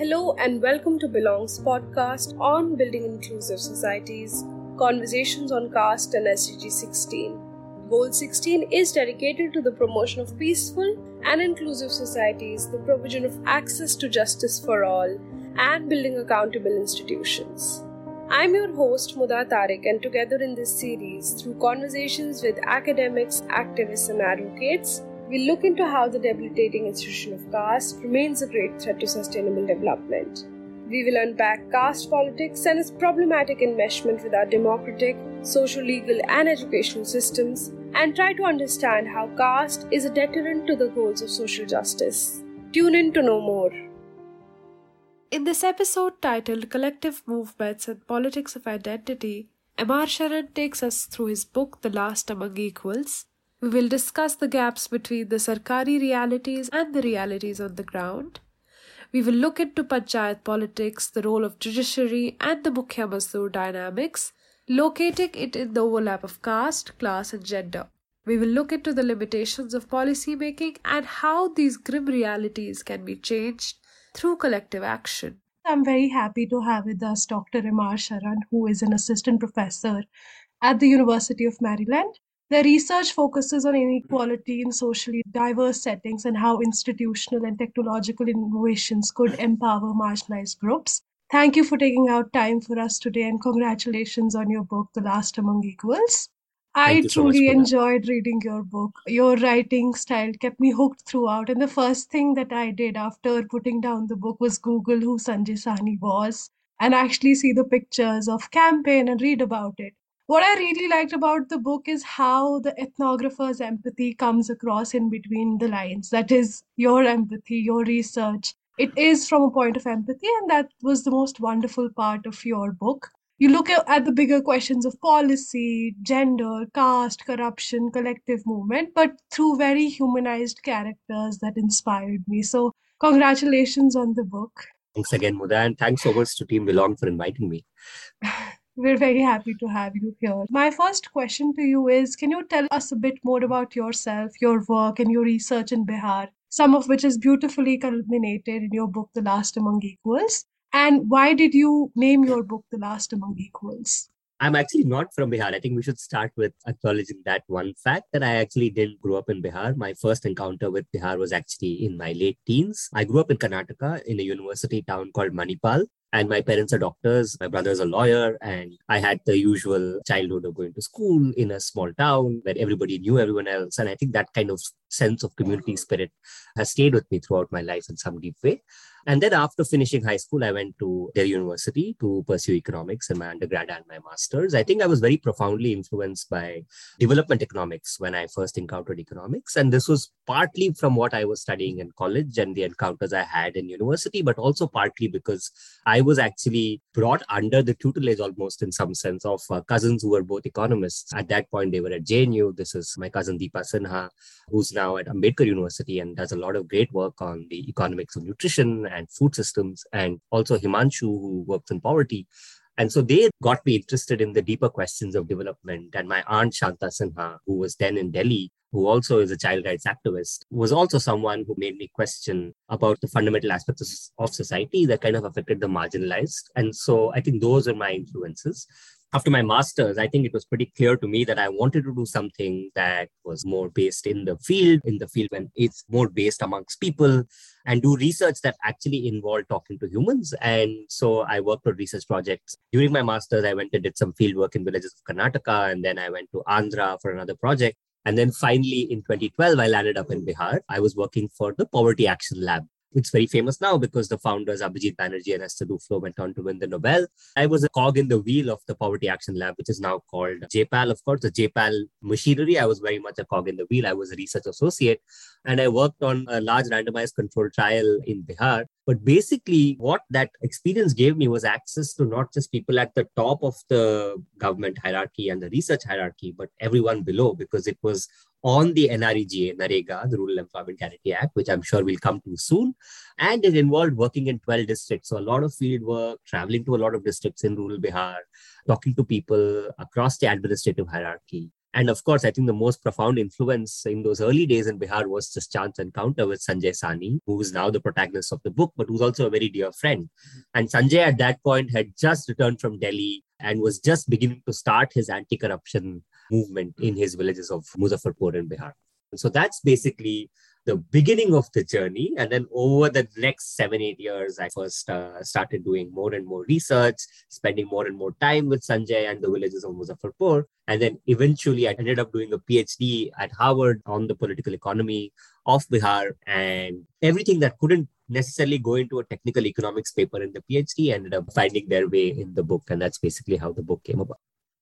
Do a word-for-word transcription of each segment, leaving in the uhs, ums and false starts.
Hello and welcome to Belong's podcast on building inclusive societies, conversations on caste and S D G sixteen. Goal sixteen is dedicated to the promotion of peaceful and inclusive societies, the provision of access to justice for all, and building accountable institutions. I'm your host, Muda Tariq, and together in this series, through conversations with academics, activists, and advocates, we'll look into how the debilitating institution of caste remains a great threat to sustainable development. We will unpack caste politics and its problematic enmeshment with our democratic, social, legal, and educational systems, and try to understand how caste is a deterrent to the goals of social justice. Tune in to know more. In this episode titled Collective Movements and Politics of Identity, M R. Sharan takes us through his book The Last Among Equals. We will discuss the gaps between the Sarkari realities and the realities on the ground. We will look into Panchayat politics, the role of judiciary and the Mukhya Mantri dynamics, locating it in the overlap of caste, class and gender. We will look into the limitations of policy making and how these grim realities can be changed through collective action. I'm very happy to have with us Doctor M R. Sharan, who is an assistant professor at the University of Maryland. Their research focuses on inequality in socially diverse settings and how institutional and technological innovations could empower marginalized groups. Thank you for taking out time for us today and congratulations on your book, The Last Among Equals. I truly enjoyed reading your book. Your writing style kept me hooked throughout. And the first thing that I did after putting down the book was Google who Sanjay Sani was and actually see the pictures of campaign and read about it. What I really liked about the book is how the ethnographer's empathy comes across in between the lines. That is your empathy, your research. It is from a point of empathy, and that was the most wonderful part of your book. You look at the bigger questions of policy, gender, caste, corruption, collective movement, but through very humanized characters that inspired me. So congratulations on the book. Thanks again, Muda, and thanks so much to Team Belong for inviting me. We're very happy to have you here. My first question to you is, can you tell us a bit more about yourself, your work and your research in Bihar, some of which is beautifully culminated in your book, The Last Among Equals? And why did you name your book, The Last Among Equals? I'm actually not from Bihar. I think we should start with acknowledging that one fact that I actually didn't grow up in Bihar. My first encounter with Bihar was actually in my late teens. I grew up in Karnataka in a university town called Manipal. And my parents are doctors, my brother's a lawyer, and I had the usual childhood of going to school in a small town where everybody knew everyone else. And I think that kind of sense of community spirit has stayed with me throughout my life in some deep way. And then after finishing high school, I went to Delhi University to pursue economics in my undergrad and my master's. I think I was very profoundly influenced by development economics when I first encountered economics. And this was partly from what I was studying in college and the encounters I had in university, but also partly because I was actually brought under the tutelage almost in some sense of uh, cousins who were both economists. At that point, they were at J N U. This is my cousin Deepa Sinha, who's now at Ambedkar University and does a lot of great work on the economics of nutrition and food systems, and also Himanshu, who works in poverty. And so they got me interested in the deeper questions of development. And my aunt Shanta Sinha, who was then in Delhi, who also is a child rights activist, was also someone who made me question about the fundamental aspects of society that kind of affected the marginalized. And so I think those are my influences. After my master's, I think it was pretty clear to me that I wanted to do something that was more based in the field, in the field when it's more based amongst people, and do research that actually involved talking to humans. And so I worked on research projects. During my master's, I went and did some field work in villages of Karnataka, and then I went to Andhra for another project. And then finally, in twenty twelve, I landed up in Bihar. I was working for the Poverty Action Lab. It's very famous now because the founders, Abhijit Banerjee and Esther Duflo, went on to win the Nobel. I was a cog in the wheel of the Poverty Action Lab, which is now called J PAL, of course, the J PAL machinery. I was very much a cog in the wheel. I was a research associate and I worked on a large randomized controlled trial in Bihar. But basically what that experience gave me was access to not just people at the top of the government hierarchy and the research hierarchy, but everyone below, because it was on the N R E G A, the Rural Employment Guarantee Act, which I'm sure we'll come to soon. And it involved working in twelve districts. So a lot of field work, traveling to a lot of districts in rural Bihar, talking to people across the administrative hierarchy. And of course, I think the most profound influence in those early days in Bihar was this chance encounter with Sanjay Sani, who is now the protagonist of the book, but who's also a very dear friend. And Sanjay at that point had just returned from Delhi and was just beginning to start his anti-corruption movement in his villages of Muzaffarpur in Bihar. And so that's basically the beginning of the journey. And then over the next seven, eight years, I first uh, started doing more and more research, spending more and more time with Sanjay and the villages of Muzaffarpur. And then eventually I ended up doing a PhD at Harvard on the political economy of Bihar. And everything that couldn't necessarily go into a technical economics paper in the PhD ended up finding their way in the book. And that's basically how the book came about.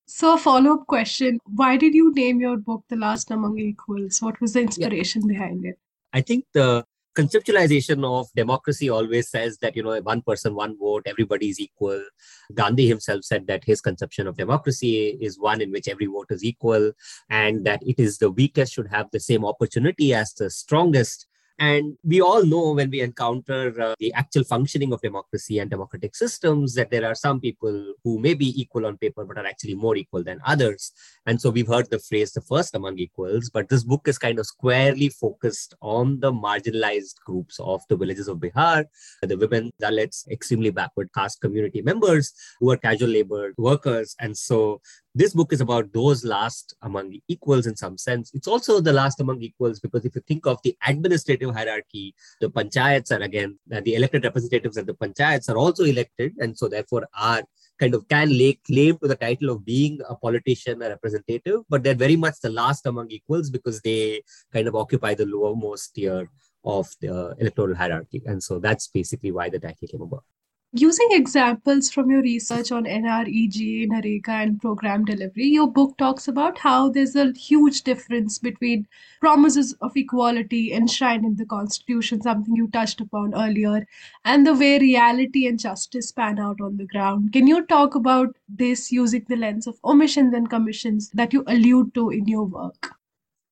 So a follow-up question, why did you name your book The Last Among Equals? What was the inspiration yeah. behind it? I think the conceptualization of democracy always says that, you know, one person, one vote, everybody is equal. Gandhi himself said that his conception of democracy is one in which every vote is equal and that it is the weakest should have the same opportunity as the strongest. And we all know when we encounter uh, the actual functioning of democracy and democratic systems that there are some people who may be equal on paper, but are actually more equal than others. And so we've heard the phrase, the first among equals, but this book is kind of squarely focused on the marginalized groups of the villages of Bihar, the women, Dalits, extremely backward caste community members who are casual labor workers. And so this book is about those last among the equals in some sense. It's also the last among equals because if you think of the administrative hierarchy, the panchayats are again, the elected representatives at the panchayats are also elected and so therefore are kind of can lay claim to the title of being a politician, a representative, but they're very much the last among equals because they kind of occupy the lowermost tier of the electoral hierarchy. And so that's basically why the title came about. Using examples from your research on N R E G A, NREGA and program delivery, your book talks about how there's a huge difference between promises of equality enshrined in the Constitution, something you touched upon earlier, and the way reality and justice pan out on the ground. Can you talk about this using the lens of omissions and commissions that you allude to in your work?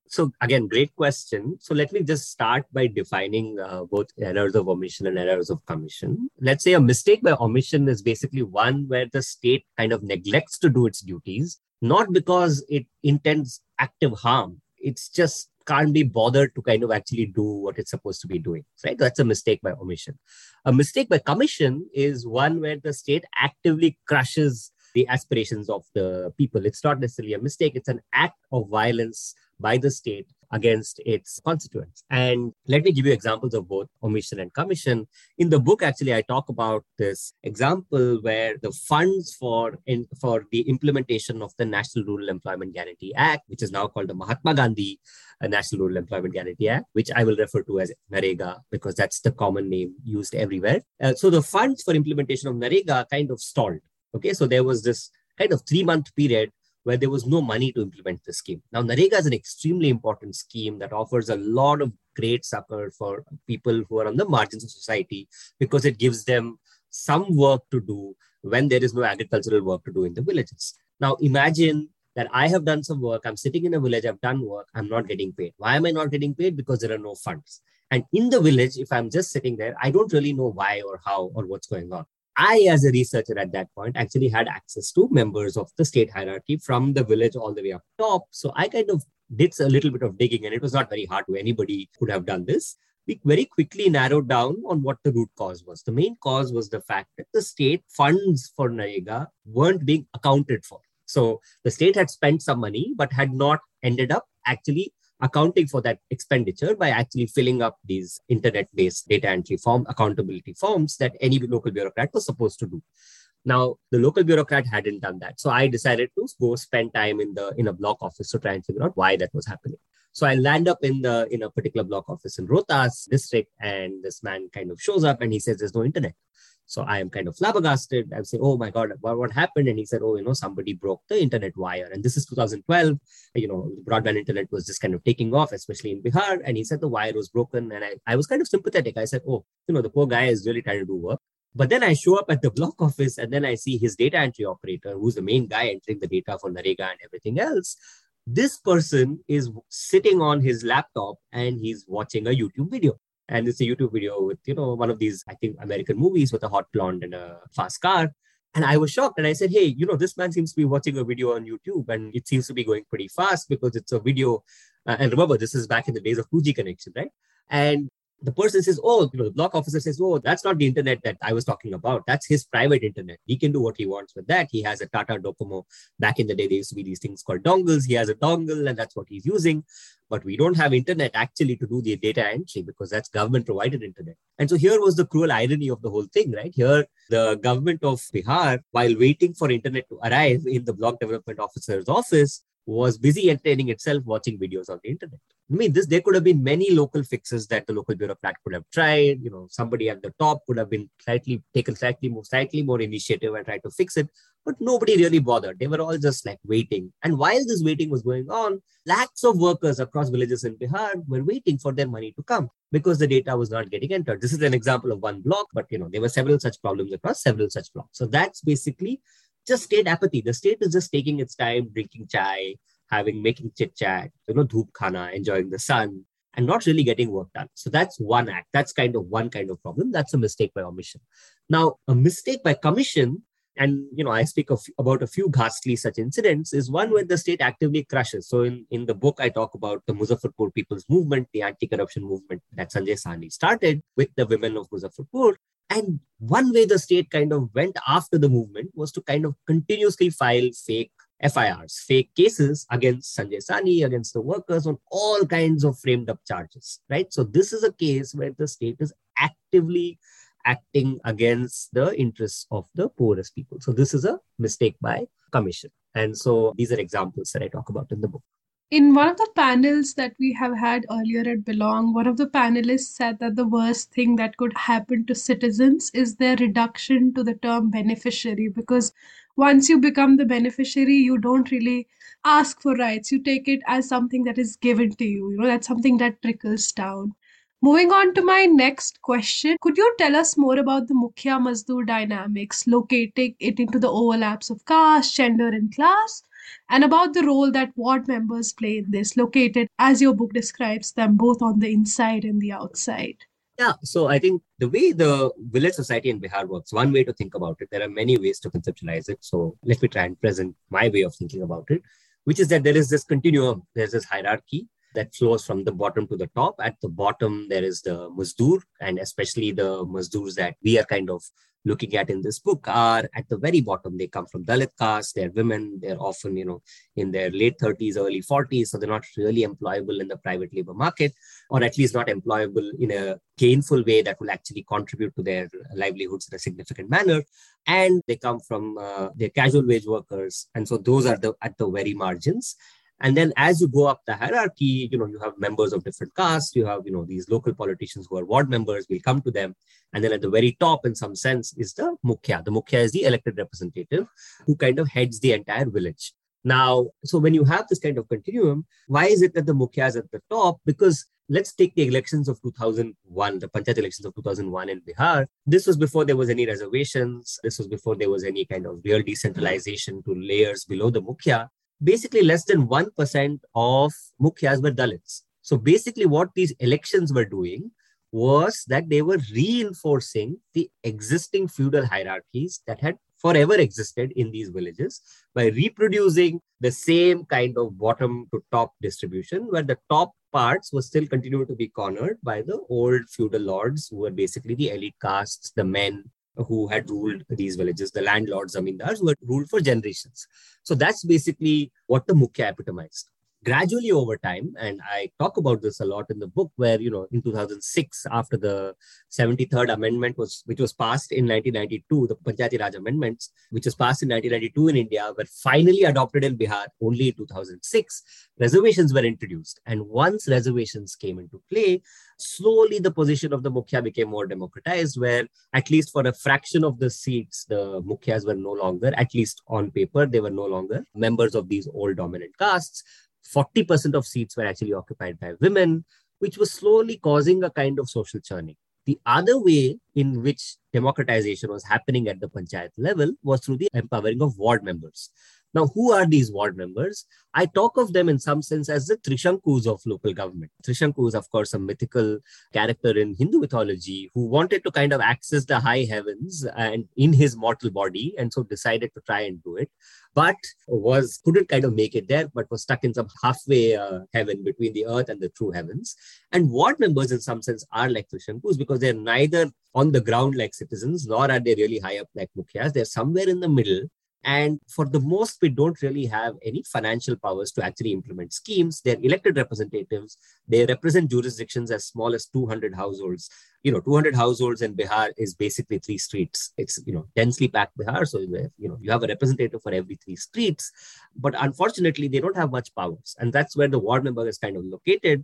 So again, great question. So let me just start by defining uh, both errors of omission and errors of commission. Let's say a mistake by omission is basically one where the state kind of neglects to do its duties, not because it intends active harm. It's just can't be bothered to kind of actually do what it's supposed to be doing, right? That's a mistake by omission. A mistake by commission is one where the state actively crushes the aspirations of the people. It's not necessarily a mistake. It's an act of violence by the state against its constituents. And let me give you examples of both omission and commission. In the book, actually, I talk about this example where the funds for, in, for the implementation of the National Rural Employment Guarantee Act, which is now called the Mahatma Gandhi National Rural Employment Guarantee Act, which I will refer to as NREGA because that's the common name used everywhere. Uh, so the funds for implementation of NREGA kind of stalled. Okay, so there was this kind of three-month period where there was no money to implement the scheme. Now, NREGA is an extremely important scheme that offers a lot of great succor for people who are on the margins of society because it gives them some work to do when there is no agricultural work to do in the villages. Now, imagine that I have done some work, I'm sitting in a village, I've done work, I'm not getting paid. Why am I not getting paid? Because there are no funds. And in the village, if I'm just sitting there, I don't really know why or how or what's going on. I, as a researcher at that point, actually had access to members of the state hierarchy from the village all the way up top. So I kind of did a little bit of digging and it was not very hard to anybody who could have done this. We very quickly narrowed down on what the root cause was. The main cause was the fact that the state funds for NREGA weren't being accounted for. So the state had spent some money, but had not ended up actually accounting for that expenditure by actually filling up these internet-based data entry form, accountability forms that any local bureaucrat was supposed to do. Now, the local bureaucrat hadn't done that. So I decided to go spend time in the in a block office to try and figure out why that was happening. So I land up in the in a particular block office in Rohtas district, and this man kind of shows up and he says, there's no internet. So I am kind of flabbergasted. I'm saying, oh my God, what, what happened? And he said, oh, you know, somebody broke the internet wire. And this is two thousand twelve, you know, broadband internet was just kind of taking off, especially in Bihar. And he said the wire was broken. And I, I was kind of sympathetic. I said, oh, you know, the poor guy is really trying to do work. But then I show up at the block office and then I see his data entry operator, who's the main guy entering the data for NREGA and everything else. This person is sitting on his laptop and he's watching a YouTube video. And it's a YouTube video with, you know, one of these, I think, American movies with a hot blonde and a fast car. And I was shocked. And I said, hey, you know, this man seems to be watching a video on YouTube and it seems to be going pretty fast because it's a video. Uh, and remember, this is back in the days of two G connection, right? And the person says, oh, you know, the block officer says, oh, that's not the internet that I was talking about. That's his private internet. He can do what he wants with that. He has a Tata Docomo. Back in the day, there used to be these things called dongles. He has a dongle and that's what he's using. But we don't have internet actually to do the data entry because that's government provided internet. And so here was the cruel irony of the whole thing, right? Here, the government of Bihar, while waiting for internet to arrive in the block development officer's office, was busy entertaining itself watching videos on the internet. I mean, this, there could have been many local fixes that the local bureaucrat could have tried. You know, somebody at the top could have been slightly taken slightly more, slightly more initiative and tried to fix it. But nobody really bothered. They were all just like waiting. And while this waiting was going on, lakhs of workers across villages in Bihar were waiting for their money to come because the data was not getting entered. This is an example of one block, but you know, there were several such problems across several such blocks. So that's basically just state apathy. The state is just taking its time, drinking chai, having, making chit-chat, you know, dhoop khana, enjoying the sun, and not really getting work done. So that's one act. That's kind of one kind of problem. That's a mistake by omission. Now, a mistake by commission, and, you know, I speak of, about a few ghastly such incidents, is one where the state actively crushes. So in, in the book, I talk about the Muzaffarpur People's Movement, the anti-corruption movement that Sanjay Sani started with the women of Muzaffarpur. And one way the state kind of went after the movement was to kind of continuously file fake F I Rs, fake cases against Sanjay Sani, against the workers on all kinds of framed up charges, right? So this is a case where the state is actively acting against the interests of the poorest people. So this is a mistake by commission. And so these are examples that I talk about in the book. In one of the panels that we have had earlier at Belong, one of the panelists said that the worst thing that could happen to citizens is their reduction to the term beneficiary, because once you become the beneficiary, you don't really ask for rights. You take it as something that is given to you. You know, that's something that trickles down. Moving on to my next question, could you tell us more about the Mukhya Mazdoor dynamics, locating it into the overlaps of caste, gender and class? And about the role that ward members play in this, located, as your book describes them, both on the inside and the outside. Yeah, so I think the way the village society in Bihar works, one way to think about it, there are many ways to conceptualize it. So let me try and present my way of thinking about it, which is that there is this continuum, there's this hierarchy that flows from the bottom to the top. At the bottom, there is the mazdoor, and especially the mazdoors that we are kind of looking at in this book are at the very bottom. They come from Dalit caste, they're women, they're often, you know, in their late thirties, early forties. So they're not really employable in the private labor market, or at least not employable in a gainful way that will actually contribute to their livelihoods in a significant manner. And they come from uh, their casual wage workers. And so those are the at the very margins. And then as you go up the hierarchy, you know, you have members of different castes, you have, you know, these local politicians who are ward members, we'll come to them. And then at the very top, in some sense, is the Mukhya. The Mukhya is the elected representative who kind of heads the entire village. Now, so when you have this kind of continuum, why is it that the Mukhya is at the top? Because let's take the elections of two thousand one, the Panchayat elections of two thousand one in Bihar. This was before there was any reservations. This was before there was any kind of real decentralization to layers below the Mukhya. Basically, less than one percent of Mukhyas were Dalits. So basically what these elections were doing was that they were reinforcing the existing feudal hierarchies that had forever existed in these villages by reproducing the same kind of bottom to top distribution, where the top parts were still continued to be cornered by the old feudal lords who were basically the elite castes, the men who had ruled these villages, the landlords, zamindars, who had ruled for generations. So that's basically what the Mukhya epitomized. Gradually over time, and I talk about this a lot in the book, where, you know, in two thousand six, after the seventy-third amendment, was which was passed in nineteen ninety-two, the Panchayati Raj amendments, which was passed in nineteen ninety-two in India, were finally adopted in Bihar only in two thousand six, reservations were introduced. And once reservations came into play, slowly the position of the Mukhya became more democratized, where at least for a fraction of the seats, the Mukhyas were no longer, at least on paper, they were no longer members of these old dominant castes. forty percent of seats were actually occupied by women, which was slowly causing a kind of social churning. The other way in which democratization was happening at the panchayat level was through the empowering of ward members. Now, who are these ward members? I talk of them in some sense as the Trishankus of local government. Trishanku is, of course, a mythical character in Hindu mythology who wanted to kind of access the high heavens and in his mortal body, and so decided to try and do it, but was couldn't kind of make it there, but was stuck in some halfway uh, heaven between the earth and the true heavens. And ward members, in some sense, are like Trishankus because they're neither on the ground like citizens, nor are they really high up like mukhyas. They're somewhere in the middle. And for the most, we don't really have any financial powers to actually implement schemes. They're elected representatives. They represent jurisdictions as small as two hundred households. You know, two hundred households in Bihar is basically three streets. It's, you know, densely packed Bihar. So, you know, you have a representative for every three streets. But unfortunately, they don't have much powers. And that's where the ward member is kind of located.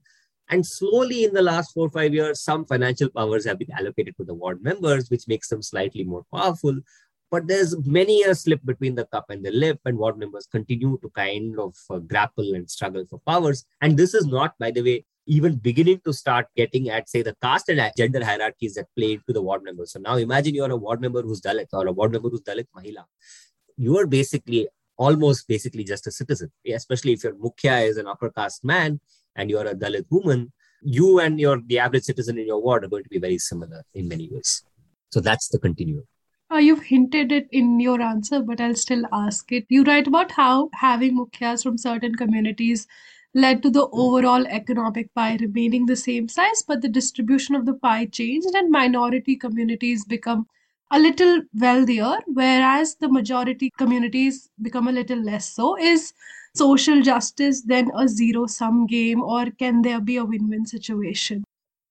And slowly in the last four or five years, some financial powers have been allocated to the ward members, which makes them slightly more powerful. But there's many a slip between the cup and the lip, and ward members continue to kind of uh, grapple and struggle for powers. And this is not, by the way, even beginning to start getting at, say, the caste and gender hierarchies that play into the ward members. So now imagine you're a ward member who's Dalit or a ward member who's Dalit Mahila. You are basically, almost basically just a citizen, especially if your Mukhya is an upper caste man and you're a Dalit woman, you and your the average citizen in your ward are going to be very similar in many ways. So that's the continuum. Uh, you've hinted it in your answer, but I'll still ask it. You write about how having mukhyas from certain communities led to the overall economic pie remaining the same size, but the distribution of the pie changed and minority communities become a little wealthier, whereas the majority communities become a little less so. Is social justice then a zero-sum game, or can there be a win-win situation?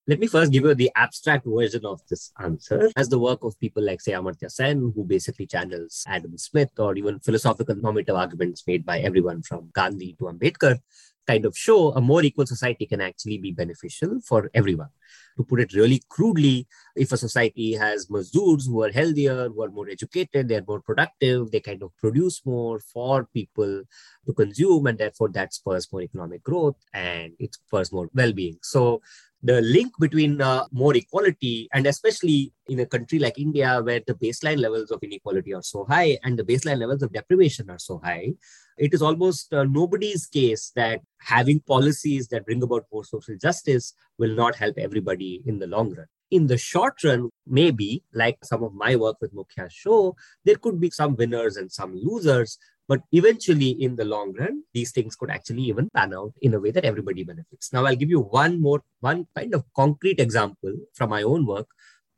Let me first give you the abstract version of this answer as the work of people like, say, Amartya Sen, who basically channels Adam Smith or even philosophical normative arguments made by everyone from Gandhi to Ambedkar, kind of show a more equal society can actually be beneficial for everyone. To put it really crudely, if a society has mazdoors who are healthier, who are more educated, they're more productive, they kind of produce more for people to consume, and therefore that spurs more economic growth and it spurs more well-being. So the link between uh, more equality, and especially in a country like India where the baseline levels of inequality are so high and the baseline levels of deprivation are so high, it is almost uh, nobody's case that having policies that bring about more social justice will not help everybody in the long run. In the short run, maybe, like some of my work with Mukhya show, there could be some winners and some losers, but eventually in the long run, these things could actually even pan out in a way that everybody benefits. Now, I'll give you one more, one kind of concrete example from my own work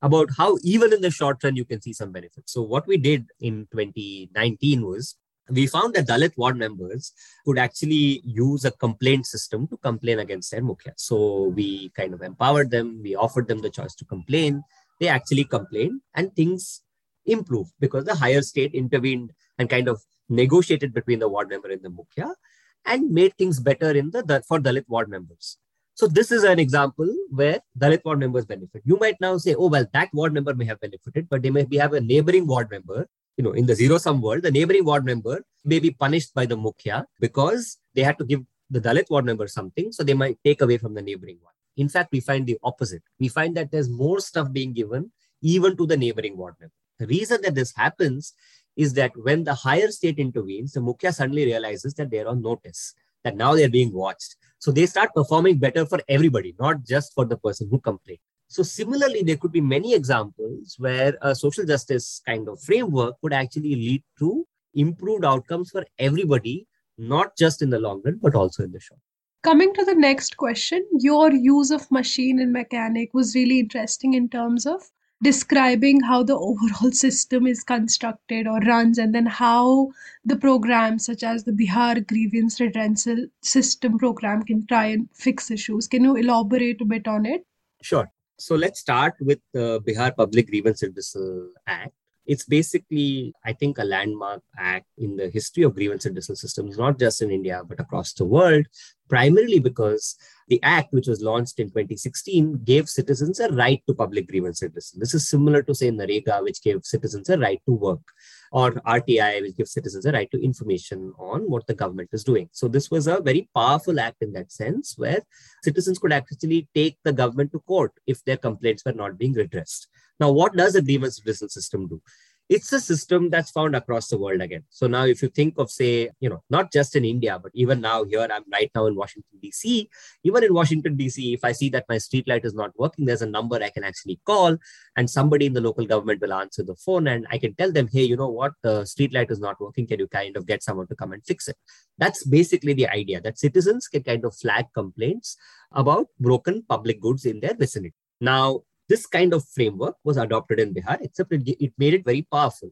about how even in the short run, you can see some benefits. So what we did in twenty nineteen was we found that Dalit ward members could actually use a complaint system to complain against their mukhya. So we kind of empowered them. We offered them the choice to complain. They actually complained and things improved because the higher state intervened and kind of negotiated between the ward member and the mukhya and made things better in the, the for Dalit ward members. So this is an example where Dalit ward members benefit. You might now say, oh, well, that ward member may have benefited, but they may be, have a neighboring ward member. You know, in the zero-sum world, the neighboring ward member may be punished by the mukhya because they had to give the Dalit ward member something, so they might take away from the neighboring one. In fact, we find the opposite. We find that there's more stuff being given even to the neighboring ward member. The reason that this happens is that when the higher state intervenes, the mukhya suddenly realizes that they're on notice, that now they're being watched. So they start performing better for everybody, not just for the person who complained. So similarly, there could be many examples where a social justice kind of framework would actually lead to improved outcomes for everybody, not just in the long run, but also in the short. Coming to the next question, your use of machine and mechanic was really interesting in terms of describing how the overall system is constructed or runs, and then how the programs such as the Bihar Grievance Redressal System program can try and fix issues. Can you elaborate a bit on it? Sure. So let's start with the Bihar Public Grievance Redressal Act. It's basically, I think, a landmark act in the history of grievance redressal systems, not just in India, but across the world, primarily because the act, which was launched in twenty sixteen, gave citizens a right to public grievance redressal. This is similar to, say, NREGA, which gave citizens a right to work, or R T I, which gives citizens a right to information on what the government is doing. So this was a very powerful act in that sense, where citizens could actually take the government to court if their complaints were not being redressed. Now, what does the grievance redressal system do? It's a system that's found across the world again. So now if you think of, say, you know, not just in India, but even now here, I'm right now in Washington, D C, even in Washington, D C, if I see that my streetlight is not working, there's a number I can actually call and somebody in the local government will answer the phone and I can tell them, hey, you know what, the streetlight is not working. Can you kind of get someone to come and fix it? That's basically the idea, that citizens can kind of flag complaints about broken public goods in their vicinity. Now, this kind of framework was adopted in Bihar, except it, it made it very powerful.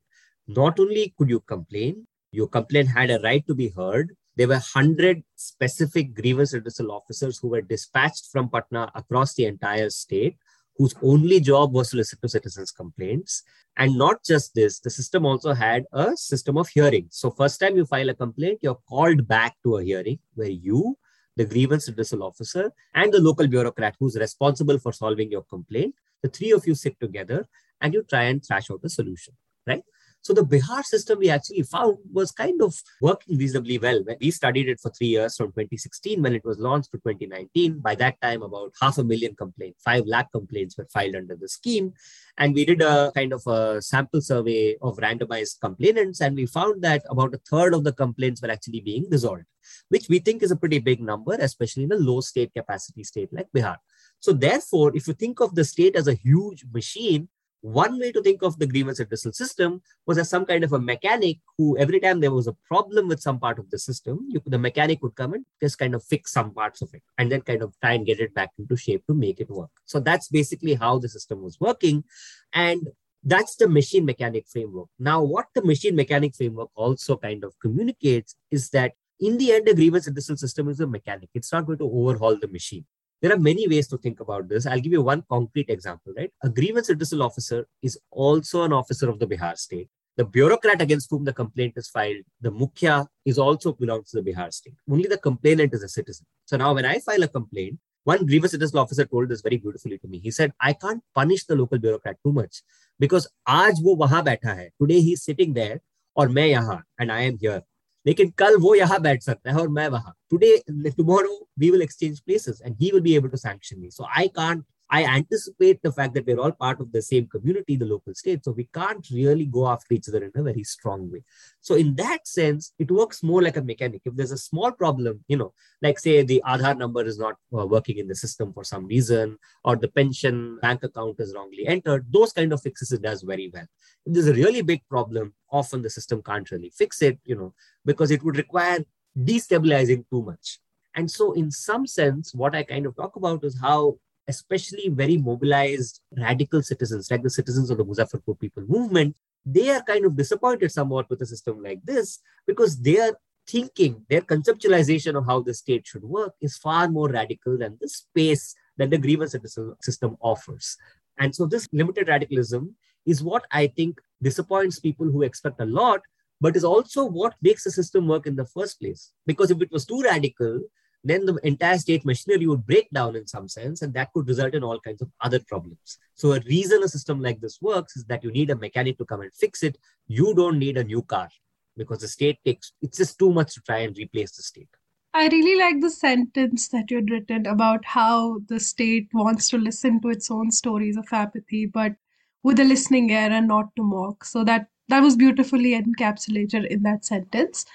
Not only could you complain, your complaint had a right to be heard. There were one hundred specific grievance redressal officers who were dispatched from Patna across the entire state, whose only job was to listen to citizens' complaints. And not just this, the system also had a system of hearings. So first time you file a complaint, you're called back to a hearing where you, the grievance redressal officer, and the local bureaucrat who's responsible for solving your complaint, the three of you sit together and you try and thrash out a solution, right? So the Bihar system we actually found was kind of working reasonably well. We studied it for three years from twenty sixteen when it was launched to twenty nineteen. By that time, about half a million complaints, five lakh complaints were filed under the scheme. And we did a kind of a sample survey of randomized complainants. And we found that about a third of the complaints were actually being resolved, which we think is a pretty big number, especially in a low state capacity state like Bihar. So therefore, if you think of the state as a huge machine, one way to think of the grievance redressal system was as some kind of a mechanic who every time there was a problem with some part of the system, you, the mechanic would come and just kind of fix some parts of it and then kind of try and get it back into shape to make it work. So that's basically how the system was working. And that's the machine mechanic framework. Now, what the machine mechanic framework also kind of communicates is that in the end, a grievance redressal system is a mechanic. It's not going to overhaul the machine. There are many ways to think about this. I'll give you one concrete example, right? A grievance redressal officer is also an officer of the Bihar state. The bureaucrat against whom the complaint is filed, the Mukhya, is also belongs to the Bihar state. Only the complainant is a citizen. So now when I file a complaint, one grievance redressal officer told this very beautifully to me. He said, I can't punish the local bureaucrat too much because aaj wo waha baitha hai. Today he's sitting there aur main yaha, and I am here. Lekin kal wo yaha baith sakta hai aur main waha. Today, tomorrow, we will exchange places and he will be able to sanction me. So I can't, I anticipate the fact that we're all part of the same community, the local state. So we can't really go after each other in a very strong way. So in that sense, it works more like a mechanic. If there's a small problem, you know, like say the Aadhaar number is not uh, working in the system for some reason, or the pension bank account is wrongly entered, those kind of fixes it does very well. If there's a really big problem, often the system can't really fix it, you know, because it would require destabilizing too much. And so in some sense, what I kind of talk about is how especially very mobilized radical citizens, like the citizens of the Muzaffarpur People's Movement, they are kind of disappointed somewhat with a system like this because their thinking, their conceptualization of how the state should work is far more radical than the space that the grievance system offers. And so this limited radicalism is what I think disappoints people who expect a lot, but is also what makes the system work in the first place. Because if it was too radical, then the entire state machinery would break down in some sense, and that could result in all kinds of other problems. So a reason a system like this works is that you need a mechanic to come and fix it. You don't need a new car because the state takes, it's just too much to try and replace the state. I really like the sentence that you had written about how the state wants to listen to its own stories of apathy, but with a listening ear and not to mock. So that, that was beautifully encapsulated in that sentence.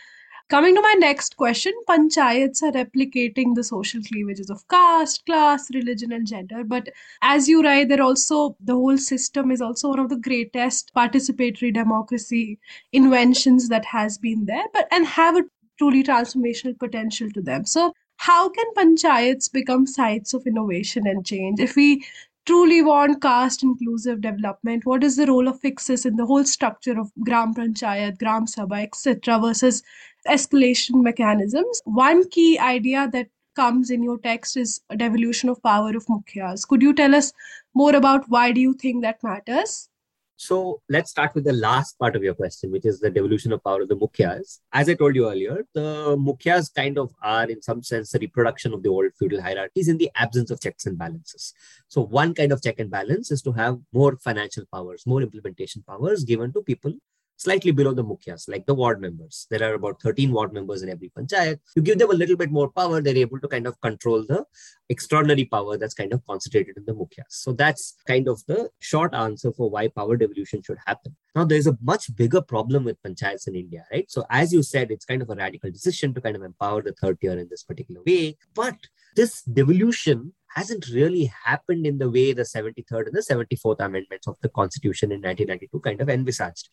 Coming to my next question, panchayats are replicating the social cleavages of caste, class, religion, and gender. But as you write, they're also, the whole system is also one of the greatest participatory democracy inventions that has been there, but and have a truly transformational potential to them. So how can panchayats become sites of innovation and change? If we truly want caste inclusive development, what is the role of fixes in the whole structure of Gram Panchayat, Gram Sabha, et cetera versus escalation mechanisms? One key idea that comes in your text is a devolution of power of mukhyas. Could you tell us more about why do you think that matters? So let's start with the last part of your question, which is the devolution of power of the mukhyas. As I told you earlier, the mukhyas kind of are in some sense the reproduction of the old feudal hierarchies in the absence of checks and balances. So one kind of check and balance is to have more financial powers, more implementation powers given to people slightly below the mukhyas, like the ward members. There are about thirteen ward members in every panchayat. You give them a little bit more power, they're able to kind of control the extraordinary power that's kind of concentrated in the mukhyas. So that's kind of the short answer for why power devolution should happen. Now, there's a much bigger problem with panchayats in India, right? So as you said, it's kind of a radical decision to kind of empower the third tier in this particular way. But this devolution hasn't really happened in the way the seventy-third and the seventy-fourth amendments of the Constitution in nineteen ninety-two kind of envisaged.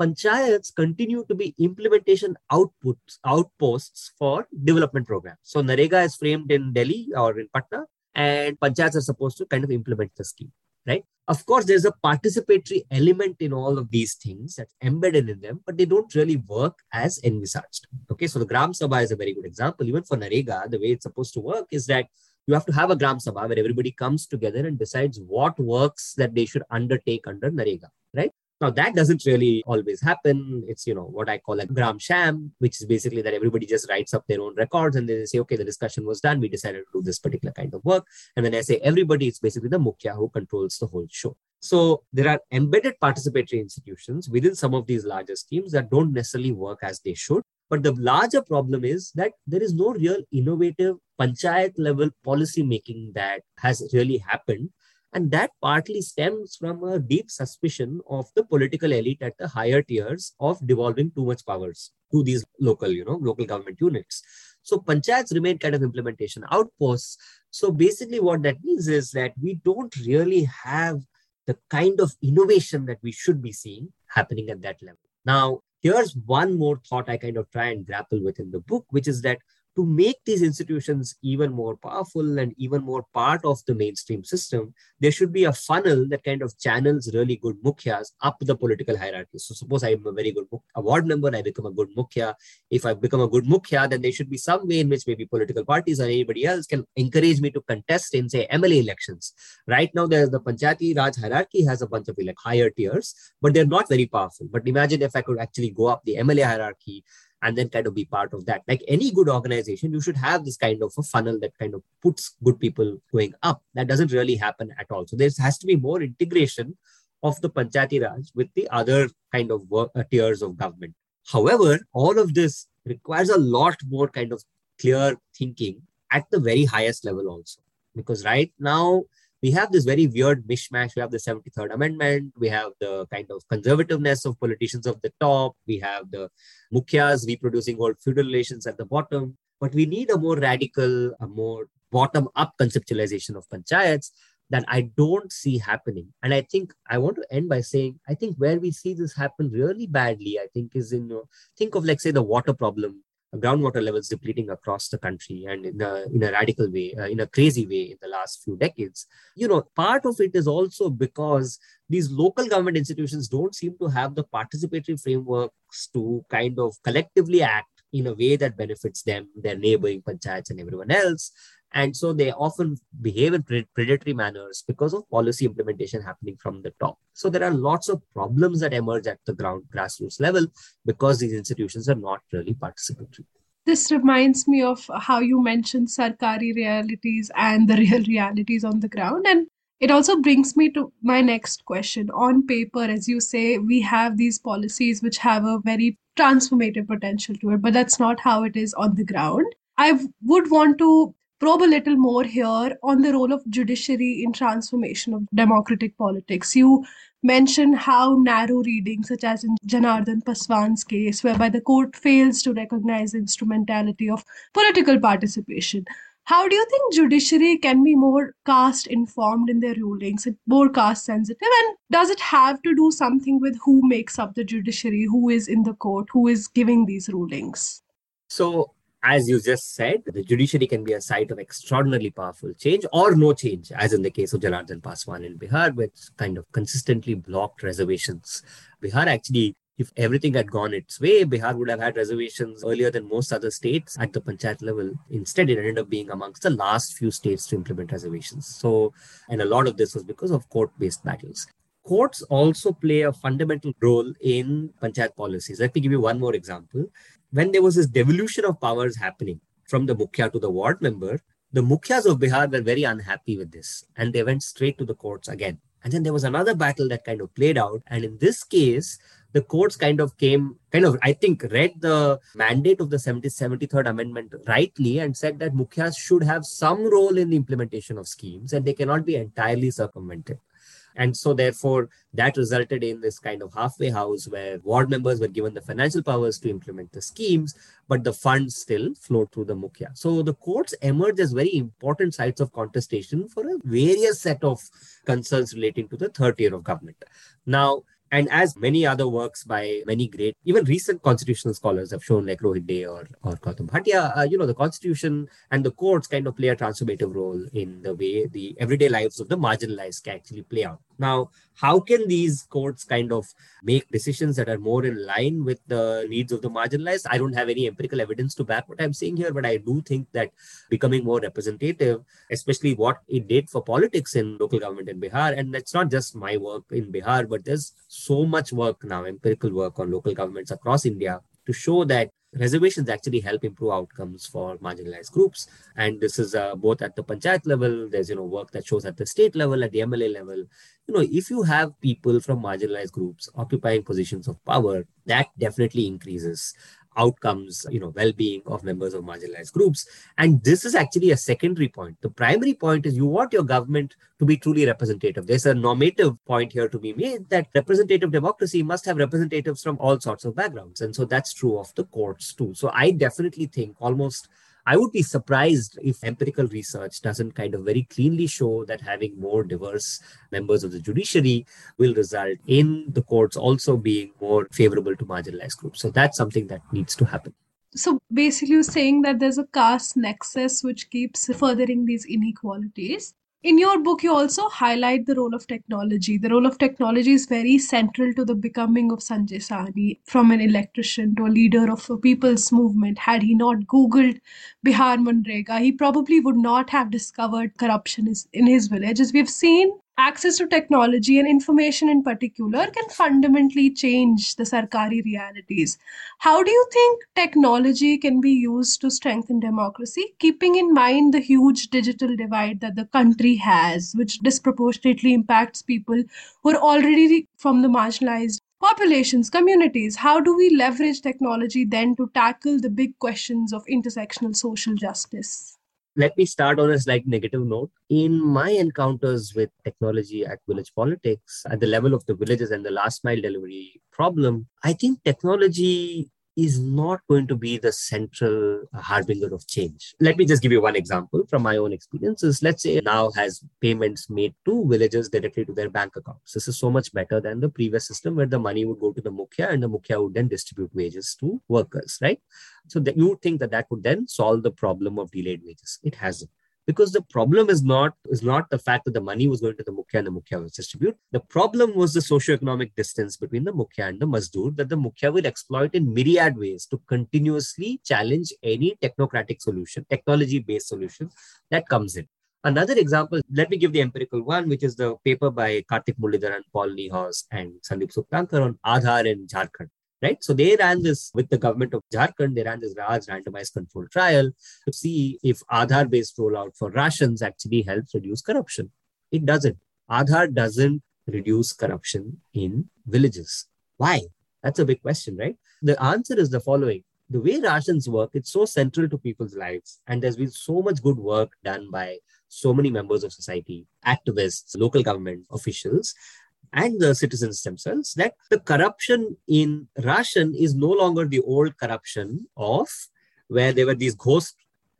Panchayats continue to be implementation outputs, outposts for development programs. So NREGA is framed in Delhi or in Patna, and panchayats are supposed to kind of implement the scheme, right? Of course, there's a participatory element in all of these things that's embedded in them, but they don't really work as envisaged. Okay, so the Gram Sabha is a very good example. Even for NREGA, the way it's supposed to work is that you have to have a Gram Sabha where everybody comes together and decides what works that they should undertake under NREGA, right? Now, that doesn't really always happen. It's, you know, what I call a Gram Sham, which is basically that everybody just writes up their own records and they say, okay, the discussion was done. We decided to do this particular kind of work. And when I say everybody, it's basically the Mukhya who controls the whole show. So there are embedded participatory institutions within some of these larger schemes that don't necessarily work as they should. But the larger problem is that there is no real innovative panchayat level policy making that has really happened. And that partly stems from a deep suspicion of the political elite at the higher tiers of devolving too much powers to these local, you know, local government units. So panchayats remain kind of implementation outposts. So basically what that means is that we don't really have the kind of innovation that we should be seeing happening at that level. Now, here's one more thought I kind of try and grapple with in the book, which is that to make these institutions even more powerful and even more part of the mainstream system, there should be a funnel that kind of channels really good mukhyas up the political hierarchy. So suppose I'm a very good a ward member, I become a good mukhya. If I become a good mukhya, then there should be some way in which maybe political parties or anybody else can encourage me to contest in, say, M L A elections. Right now, there's the Panchayati Raj hierarchy has a bunch of elect higher tiers, but they're not very powerful. But imagine if I could actually go up the M L A hierarchy and then kind of be part of that. Like any good organization, you should have this kind of a funnel that kind of puts good people going up. That doesn't really happen at all. So there has to be more integration of the Panchayati Raj with the other kind of work, uh, tiers of government. However, all of this requires a lot more kind of clear thinking at the very highest level also. Because right now, we have this very weird mishmash. We have the seventy-third Amendment. We have the kind of conservativeness of politicians of the top. We have the mukhyas reproducing old feudal relations at the bottom. But we need a more radical, a more bottom-up conceptualization of panchayats that I don't see happening. And I think I want to end by saying, I think where we see this happen really badly, I think is in, think of like, say, the water problem. Groundwater levels depleting across the country and in a, in a radical way, uh, in a crazy way in the last few decades. You know, part of it is also because these local government institutions don't seem to have the participatory frameworks to kind of collectively act in a way that benefits them, their neighboring panchayats and everyone else. And so they often behave in predatory manners because of policy implementation happening from the top. So there are lots of problems that emerge at the ground grassroots level because these institutions are not really participatory. This reminds me of how you mentioned Sarkari realities and the real realities on the ground. And it also brings me to my next question. On paper, as you say, we have these policies which have a very transformative potential to it, but that's not how it is on the ground. I would want to probe a little more here on the role of judiciary in transformation of democratic politics. You mentioned how narrow reading, such as in Janardhan Paswan's case, whereby the court fails to recognize the instrumentality of political participation. How do you think judiciary can be more caste-informed in their rulings, more caste-sensitive? And does it have to do something with who makes up the judiciary, who is in the court, who is giving these rulings? So, as you just said, the judiciary can be a site of extraordinarily powerful change or no change, as in the case of Janardhan Paswan in Bihar, which kind of consistently blocked reservations. Bihar actually, if everything had gone its way, Bihar would have had reservations earlier than most other states at the panchayat level. Instead, it ended up being amongst the last few states to implement reservations. So, and a lot of this was because of court-based battles. Courts also play a fundamental role in panchayat policies. Let me give you one more example. When there was this devolution of powers happening from the mukhya to the ward member, the mukhyas of Bihar were very unhappy with this and they went straight to the courts again. And then there was another battle that kind of played out. And in this case, the courts kind of came, kind of, I think, read the mandate of the seventy-third Amendment rightly and said that Mukhyas should have some role in the implementation of schemes and they cannot be entirely circumvented. And so, therefore, that resulted in this kind of halfway house where ward members were given the financial powers to implement the schemes, but the funds still flowed through the Mukhya. So, the courts emerged as very important sites of contestation for a various set of concerns relating to the third tier of government. Now, and as many other works by many great, even recent constitutional scholars have shown, like Rohit Dey or, or Gautam Bhatia, uh, you know, the constitution and the courts kind of play a transformative role in the way the everyday lives of the marginalized can actually play out. Now, how can these courts kind of make decisions that are more in line with the needs of the marginalized? I don't have any empirical evidence to back what I'm saying here, but I do think that becoming more representative, especially what it did for politics in local government in Bihar, and that's not just my work in Bihar, but there's so much work now, empirical work on local governments across India to show that reservations actually help improve outcomes for marginalized groups. And this is uh, both at the Panchayat level, there's, you know, work that shows at the state level, at the M L A level. You know, if you have people from marginalized groups occupying positions of power, that definitely increases outcomes, you know, well-being of members of marginalized groups. And this is actually a secondary point. The primary point is you want your government to be truly representative. There's a normative point here to be made that representative democracy must have representatives from all sorts of backgrounds. And so that's true of the courts too. So I definitely think almost I would be surprised if empirical research doesn't kind of very cleanly show that having more diverse members of the judiciary will result in the courts also being more favorable to marginalized groups. So that's something that needs to happen. So basically you're saying that there's a caste nexus which keeps furthering these inequalities. In your book, you also highlight the role of technology. The role of technology is very central to the becoming of Sanjay Sani, from an electrician to a leader of a people's movement. Had he not Googled Bihar NREGA, he probably would not have discovered corruption in his village. As we've seen, access to technology and information in particular can fundamentally change the Sarkari realities. How do you think technology can be used to strengthen democracy, keeping in mind the huge digital divide that the country has, which disproportionately impacts people who are already from the marginalized populations, communities? How do we leverage technology then to tackle the big questions of intersectional social justice? Let me start on a slight negative note. In my encounters with technology at village politics, at the level of the villages and the last mile delivery problem, I think technology is not going to be the central harbinger of change. Let me just give you one example from my own experiences. Let's say now has payments made to villagers directly to their bank accounts. This is so much better than the previous system where the money would go to the Mukhya and the Mukhya would then distribute wages to workers, right? So that you think that that would then solve the problem of delayed wages. It hasn't. Because the problem is not, is not the fact that the money was going to the Mukhya and the Mukhya was distributed. The problem was the socioeconomic distance between the Mukhya and the Mazdoor that the Mukhya will exploit in myriad ways to continuously challenge any technocratic solution, technology-based solution that comes in. Another example, let me give the empirical one, which is the paper by Karthik Muralidharan, Paul Niehaus, and Sandeep Sukhtankar on Aadhaar in Jharkhand. Right? So they ran this with the government of Jharkhand, they ran this large randomized control trial to see if Aadhaar-based rollout for rations actually helps reduce corruption. It doesn't. Aadhaar doesn't reduce corruption in villages. Why? That's a big question, right? The answer is the following. The way rations work, it's so central to people's lives. And there's been so much good work done by so many members of society, activists, local government officials, and the citizens themselves, that the corruption in ration is no longer the old corruption of where there were these ghost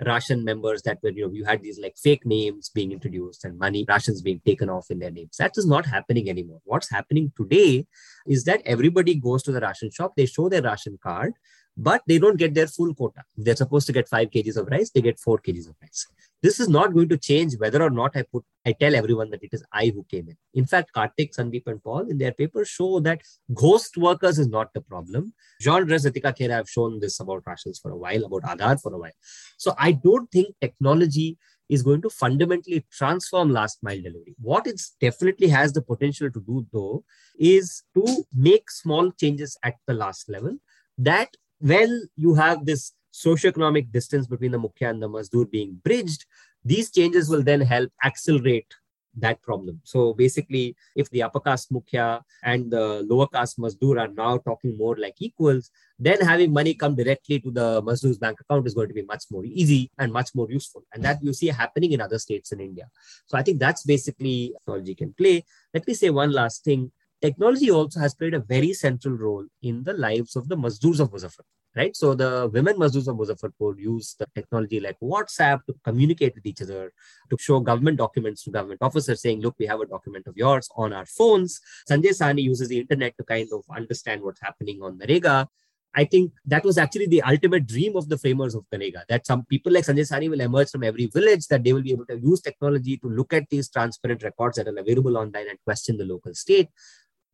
ration members that were, you know, you had these like fake names being introduced and money rations being taken off in their names. That is not happening anymore. What's happening today is that everybody goes to the ration shop, they show their ration card, but they don't get their full quota. They're supposed to get five kgs of rice, they get four kgs of rice. This is not going to change whether or not I put, I tell everyone that it is I who came in. In fact, Karthik, Sandeep and Paul in their papers show that ghost workers is not the problem. Jean Rezatika Khera have shown this about rations for a while, about Aadhaar for a while. So I don't think technology is going to fundamentally transform last mile delivery. What it definitely has the potential to do though is to make small changes at the last level that when you have this socioeconomic distance between the Mukhya and the Mazdoor being bridged, these changes will then help accelerate that problem. So basically, if the upper caste Mukhya and the lower caste Mazdoor are now talking more like equals, then having money come directly to the Mazdoor's bank account is going to be much more easy and much more useful. And that you see happening in other states in India. So I think that's basically technology can play. Let me say one last thing. Technology also has played a very central role in the lives of the Mazdoors of Muzaffarpur. Right? So the women Mazdoors of Muzaffarpur use the technology like WhatsApp to communicate with each other, to show government documents to government officers saying, look, we have a document of yours on our phones. Sanjay Sani uses the internet to kind of understand what's happening on NREGA. I think that was actually the ultimate dream of the framers of NREGA, that some people like Sanjay Sani will emerge from every village, that they will be able to use technology to look at these transparent records that are available online and question the local state.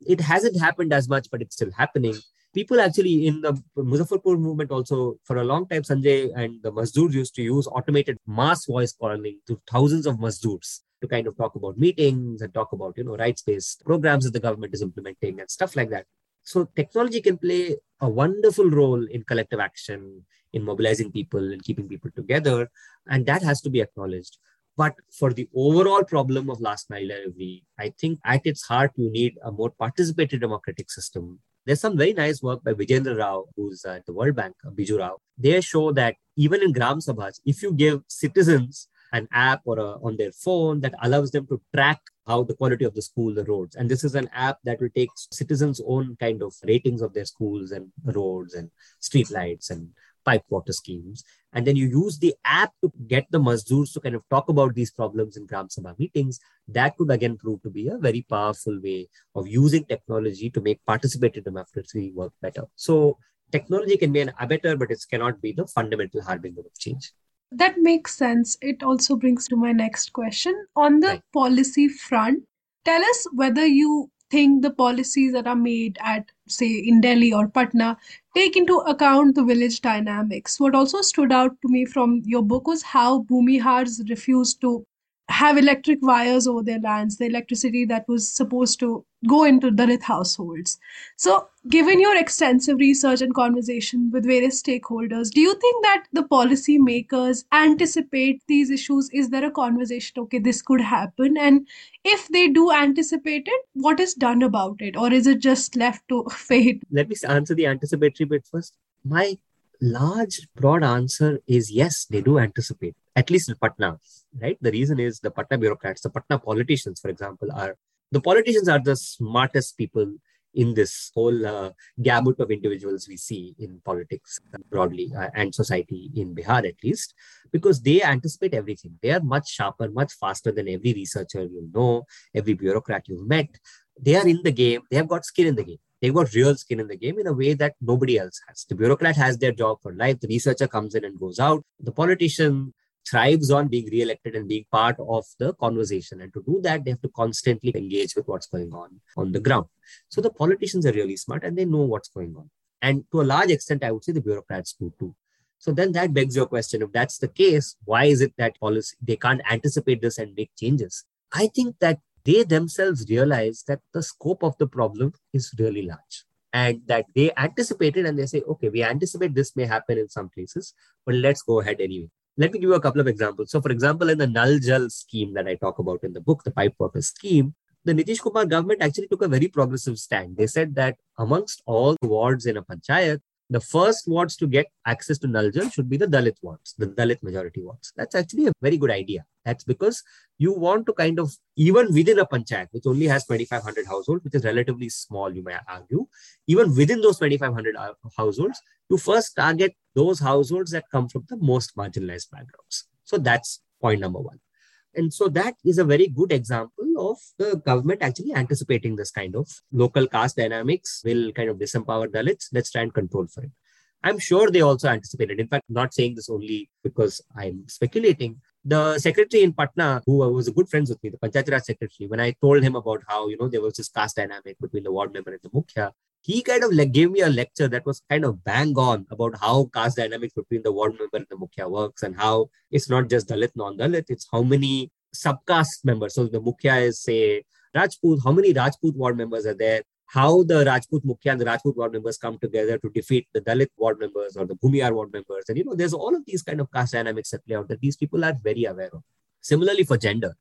It hasn't happened as much, but it's still happening. People actually in the Muzaffarpur movement also, for a long time, Sanjay and the Mazdoors used to use automated mass voice calling to thousands of Mazdoors to kind of talk about meetings and talk about, you know, rights-based programs that the government is implementing and stuff like that. So technology can play a wonderful role in collective action, in mobilizing people and keeping people together. And that has to be acknowledged. But for the overall problem of last mile delivery, I think at its heart, you need a more participatory democratic system. There's some very nice work by Vijendra Rao, who's at the World Bank, Biju Rao. They show that even in Gram Sabhas, if you give citizens an app or a, on their phone that allows them to track how the quality of the school, the roads. And this is an app that will take citizens' own kind of ratings of their schools and roads and streetlights and pipe water schemes. And then you use the app to get the Mazdoors to kind of talk about these problems in Gram Sabha meetings. That could again prove to be a very powerful way of using technology to make participative democracy work better. So technology can be an abettor, but it cannot be the fundamental harbinger of change. That makes sense. It also brings to my next question. On the right. policy front, tell us whether you think the policies that are made at, say, in Delhi or Patna take into account the village dynamics. What also stood out to me from your book was how Bhumihars refused to have electric wires over their lands, the electricity that was supposed to go into Dalit households. So given your extensive research and conversation with various stakeholders, do you think that the policy makers anticipate these issues? Is there a conversation, okay, this could happen? And if they do anticipate it, what is done about it? Or is it just left to fate? Let me answer the anticipatory bit first. My large broad answer is yes, they do anticipate, at least in Patna. Right? The reason is the Patna bureaucrats, the Patna politicians, for example, are the politicians are the smartest people in this whole uh, gamut of individuals we see in politics broadly uh, and society in Bihar, at least, because they anticipate everything. They are much sharper, much faster than every researcher you know, every bureaucrat you've met. They are in the game. They have got skin in the game. They've got real skin in the game in a way that nobody else has. The bureaucrat has their job for life. The researcher comes in and goes out. The politician thrives on being re-elected and being part of the conversation. And to do that, they have to constantly engage with what's going on on the ground. So the politicians are really smart and they know what's going on. And to a large extent, I would say the bureaucrats do too. So then that begs your question, if that's the case, why is it that policy they can't anticipate this and make changes? I think that they themselves realize that the scope of the problem is really large and that they anticipate it and they say, okay, we anticipate this may happen in some places, but let's go ahead anyway. Let me give you a couple of examples. So, for example, in the Naljal scheme that I talk about in the book, the pipe water scheme, the Nitish Kumar government actually took a very progressive stand. They said that amongst all wards in a panchayat, the first wards to get access to Naljal should be the Dalit wards, the Dalit majority wards. That's actually a very good idea. That's because you want to kind of, even within a panchayat, which only has twenty-five hundred households, which is relatively small, you may argue, even within those twenty-five hundred households, you first target those households that come from the most marginalized backgrounds. So that's point number one. And so that is a very good example of the government actually anticipating this kind of local caste dynamics will kind of disempower Dalits. Let's try and control for it. I'm sure they also anticipated. In fact, I'm not saying this only because I'm speculating. The secretary in Patna, who was a good friend with me, the Panchayat Raj secretary, when I told him about how, you know, there was this caste dynamic between the ward member and the Mukhya, he kind of like gave me a lecture that was kind of bang on about how caste dynamics between the ward member and the Mukhya works and how it's not just Dalit, non-Dalit, it's how many sub-caste members. So the Mukhya is, say, Rajput, how many Rajput ward members are there? How the Rajput Mukhya and the Rajput ward members come together to defeat the Dalit ward members or the Bhumihar ward members. And, you know, there's all of these kind of caste dynamics that play out that these people are very aware of. Similarly for gender.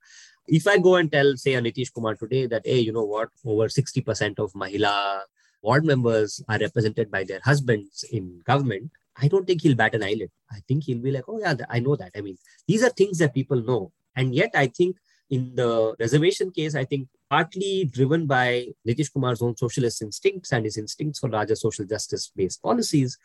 If I go and tell, say, Nitish Kumar today that, hey, you know what, over sixty percent of Mahila ward members are represented by their husbands in government, I don't think he'll bat an eyelid. I think he'll be like, oh yeah, I know that. I mean, these are things that people know. And yet I think in the reservation case, I think partly driven by Nitish Kumar's own socialist instincts and his instincts for larger social justice-based policies,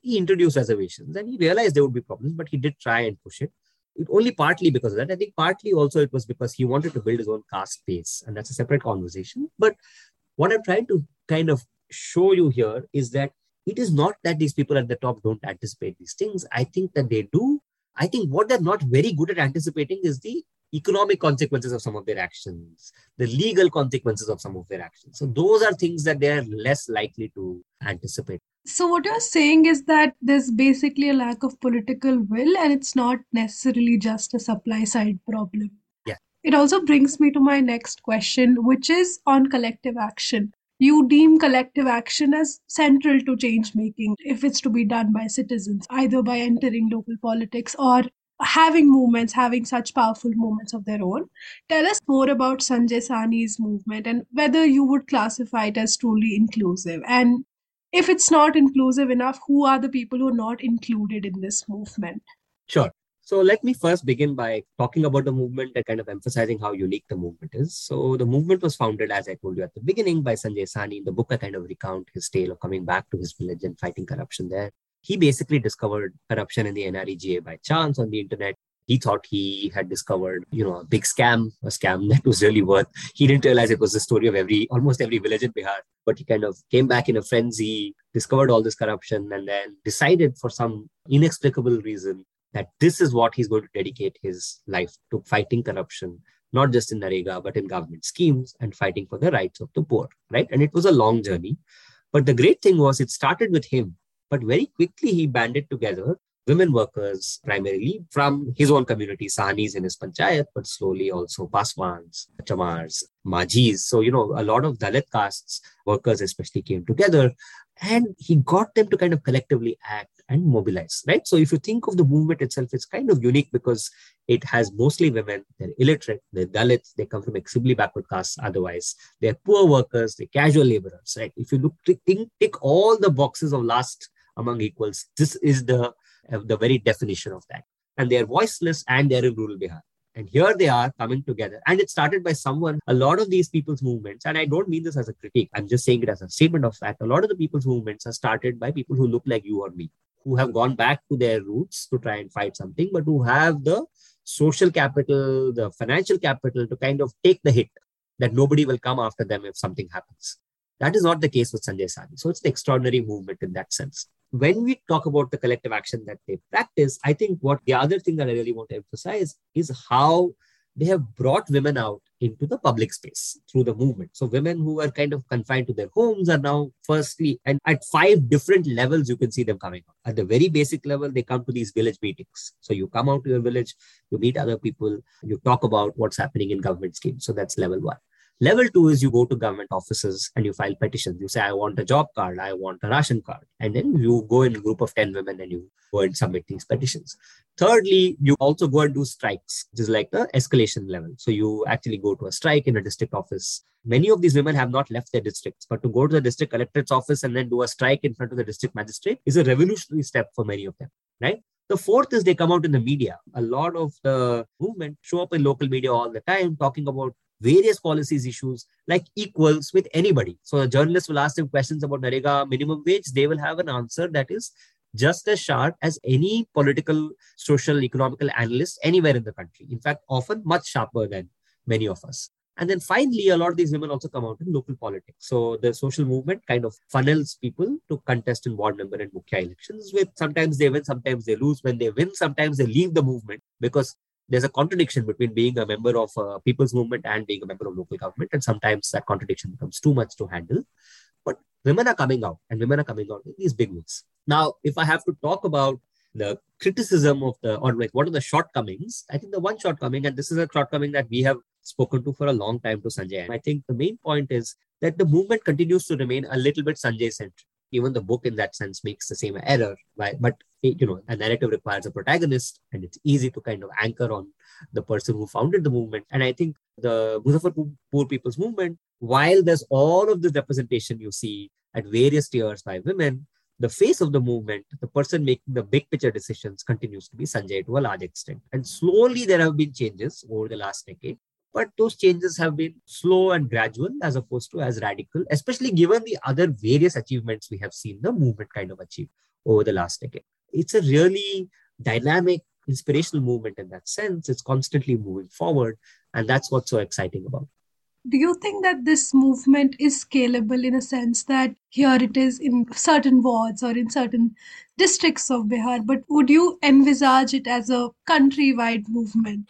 he introduced reservations and he realized there would be problems, but he did try and push it. It only partly because of that. I think partly also it was because he wanted to build his own caste base, and that's a separate conversation. But what I'm trying to kind of show you here is that it is not that these people at the top don't anticipate these things. I think that they do. I think what they're not very good at anticipating is the economic consequences of some of their actions, the legal consequences of some of their actions. So those are things that they're less likely to anticipate. So what you're saying is that there's basically a lack of political will, and it's not necessarily just a supply side problem. Yeah. It also brings me to my next question, which is on collective action. You deem collective action as central to change making if it's to be done by citizens, either by entering local politics or having movements, having such powerful movements of their own. Tell us more about Sanjay Sani's movement and whether you would classify it as truly inclusive. And if it's not inclusive enough, who are the people who are not included in this movement? Sure. So let me first begin by talking about the movement and kind of emphasizing how unique the movement is. So the movement was founded, as I told you at the beginning, by Sanjay Sani. In the book, I kind of recount his tale of coming back to his village and fighting corruption there. He basically discovered corruption in the N R E G A by chance on the internet. He thought he had discovered, you know, a big scam, a scam that was really worth. He didn't realize it was the story of every, almost every village in Bihar. But he kind of came back in a frenzy, discovered all this corruption, and then decided for some inexplicable reason that this is what he's going to dedicate his life to, fighting corruption, not just in NREGA, but in government schemes and fighting for the rights of the poor, right? And it was a long journey. But the great thing was it started with him, but very quickly he banded together women workers, primarily from his own community, Sahanis in his Panchayat, but slowly also Paswans, Chamars, Majis. So, you know, a lot of Dalit castes, workers especially, came together, and he got them to kind of collectively act and mobilize, right? So if you think of the movement itself, it's kind of unique because it has mostly women. They're illiterate, they're Dalits, they come from extremely backward castes otherwise. They're poor workers, they're casual laborers, right? If you look, think, tick all the boxes of Last Among Equals, this is the the very definition of that. And they're voiceless and they're in rural Bihar. And here they are coming together. And it started by someone, a lot of these people's movements, and I don't mean this as a critique, I'm just saying it as a statement of fact. A lot of the people's movements are started by people who look like you or me, who have gone back to their roots to try and fight something, but who have the social capital, the financial capital to kind of take the hit that nobody will come after them if something happens. That is not the case with Sanjay Sani. So it's an extraordinary movement in that sense. When we talk about the collective action that they practice, I think what the other thing that I really want to emphasize is how they have brought women out into the public space through the movement. So women who are kind of confined to their homes are now firstly, and at five different levels, you can see them coming out. At the very basic level, they come to these village meetings. So you come out to your village, you meet other people, you talk about what's happening in government schemes. So that's level one. Level two is you go to government offices and you file petitions. You say, I want a job card, I want a ration card. And then you go in a group of ten women and you go and submit these petitions. Thirdly, you also go and do strikes, which is like the escalation level. So you actually go to a strike in a district office. Many of these women have not left their districts, but to go to the district collectorate's office and then do a strike in front of the district magistrate is a revolutionary step for many of them, right? The fourth is they come out in the media. A lot of the movement show up in local media all the time talking about various policies issues like equals with anybody. So a journalist will ask them questions about NREGA minimum wage. They will have an answer that is just as sharp as any political, social, economical analyst anywhere in the country. In fact, often much sharper than many of us. And then finally, a lot of these women also come out in local politics. So the social movement kind of funnels people to contest in ward member and Mukhya elections with sometimes they win, sometimes they lose. When they win, sometimes they leave the movement because there's a contradiction between being a member of a people's movement and being a member of local government. And sometimes that contradiction becomes too much to handle. But women are coming out and women are coming out in these big ways. Now, if I have to talk about the criticism of the, or like what are the shortcomings, I think the one shortcoming, and this is a shortcoming that we have spoken to for a long time to Sanjay. And I think the main point is that the movement continues to remain a little bit Sanjay-centric. even the book in that sense makes the same error. Right? But, you know, a narrative requires a protagonist, and it's easy to kind of anchor on the person who founded the movement. And I think the Muzaffarpur People's Movement, while there's all of this representation you see at various tiers by women, the face of the movement, the person making the big picture decisions, continues to be Sanjay to a large extent. And slowly there have been changes over the last decade. But those changes have been slow and gradual as opposed to as radical, especially given the other various achievements we have seen the movement kind of achieve over the last decade. It's a really dynamic, inspirational movement in that sense. It's constantly moving forward. And that's what's so exciting about it. Do you think that this movement is scalable in a sense that here it is in certain wards or in certain districts of Bihar, but would you envisage it as a countrywide movement?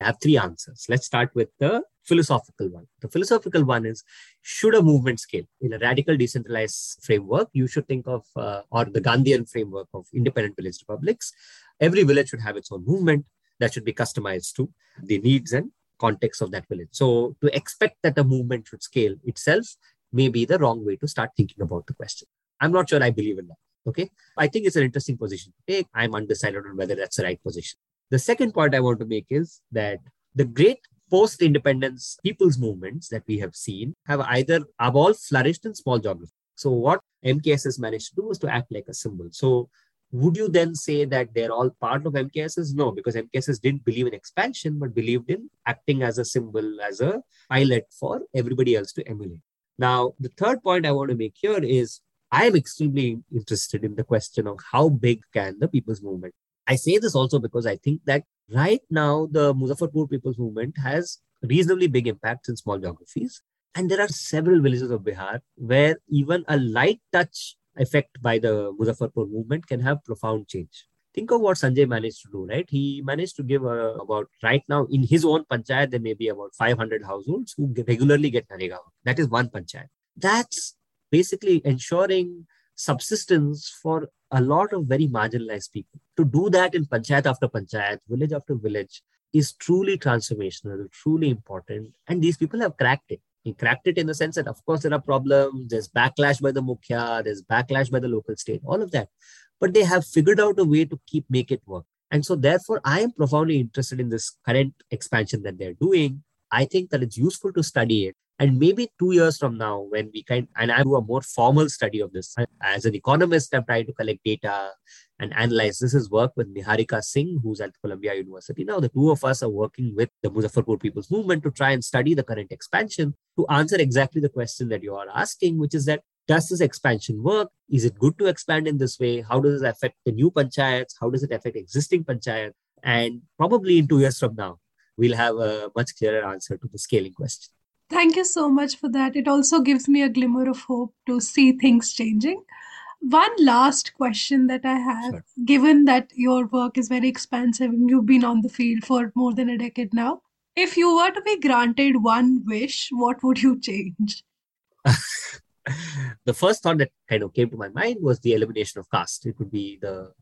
I have three answers. Let's start with the philosophical one. The philosophical one is, should a movement scale? In a radical decentralized framework, you should think of, uh, or the Gandhian framework of independent village republics, every village should have its own movement that should be customized to the needs and context of that village. So to expect that a movement should scale itself may be the wrong way to start thinking about the question. I'm not sure I believe in that. Okay. I think it's an interesting position to take. I'm undecided on whether that's the right position. The second point I want to make is that the great post-independence people's movements that we have seen have either have all flourished in small geography. So what M K S S managed to do was to act like a symbol. So would you then say that they're all part of M K S S? No, because M K S S didn't believe in expansion, but believed in acting as a symbol, as a pilot for everybody else to emulate. Now, the third point I want to make here is I am extremely interested in the question of how big can the people's movement. I say this also because I think that right now, the Muzaffarpur People's Movement has reasonably big impacts in small geographies. And there are several villages of Bihar where even a light touch effect by the Muzaffarpur movement can have profound change. Think of what Sanjay managed to do, right? He managed to give uh, about, right now, in his own panchayat, there may be about five hundred households who regularly get NREGA. That is one panchayat. That's basically ensuring subsistence for a lot of very marginalized people. To do that in panchayat after panchayat, village after village, is truly transformational, truly important. And these people have cracked it. He cracked it in the sense that, of course, there are problems, there's backlash by the Mukhya, there's backlash by the local state, all of that. But they have figured out a way to keep make it work. And so therefore, I am profoundly interested in this current expansion that they're doing. I think that it's useful to study it. And maybe two years from now, when we can, and I do a more formal study of this. As an economist, I'm trying to collect data and analyze. This is work with Niharika Singh, who's at Columbia University. Now, the two of us are working with the Muzaffarpur People's Movement to try and study the current expansion to answer exactly the question that you are asking, which is that, does this expansion work? Is it good to expand in this way? How does it affect the new panchayats? How does it affect existing panchayats? And probably in two years from now, we'll have a much clearer answer to the scaling question. Thank you so much for that. It also gives me a glimmer of hope to see things changing. One last question that I have, sure. Given that your work is very expansive and you've been on the field for more than a decade now, if you were to be granted one wish, what would you change? The first thought that kind of came to my mind was the elimination of caste. It would be the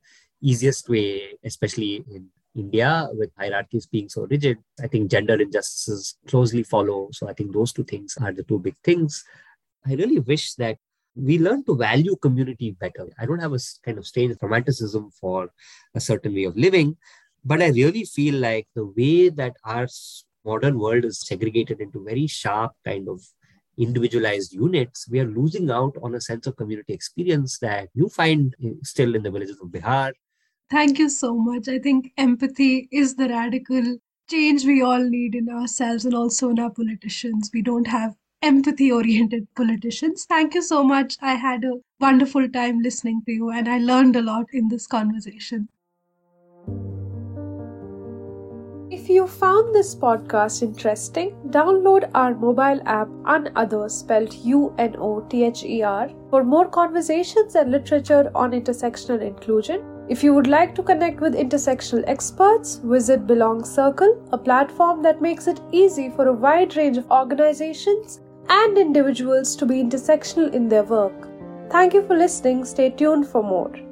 easiest way, especially in India, with hierarchies being so rigid. I think gender injustices closely follow. So I think those two things are the two big things. I really wish that we learn to value community better. I don't have a kind of strange romanticism for a certain way of living, but I really feel like the way that our modern world is segregated into very sharp kind of individualized units, we are losing out on a sense of community experience that you find still in the villages of Bihar. Thank you so much. I think empathy is the radical change we all need in ourselves and also in our politicians. We don't have empathy-oriented politicians. Thank you so much. I had a wonderful time listening to you and I learned a lot in this conversation. If you found this podcast interesting, download our mobile app Unother, spelled U N O T H E R, for more conversations and literature on intersectional inclusion. If you would like to connect with intersectional experts, visit Belong Circle, a platform that makes it easy for a wide range of organizations and individuals to be intersectional in their work. Thank you for listening. Stay tuned for more.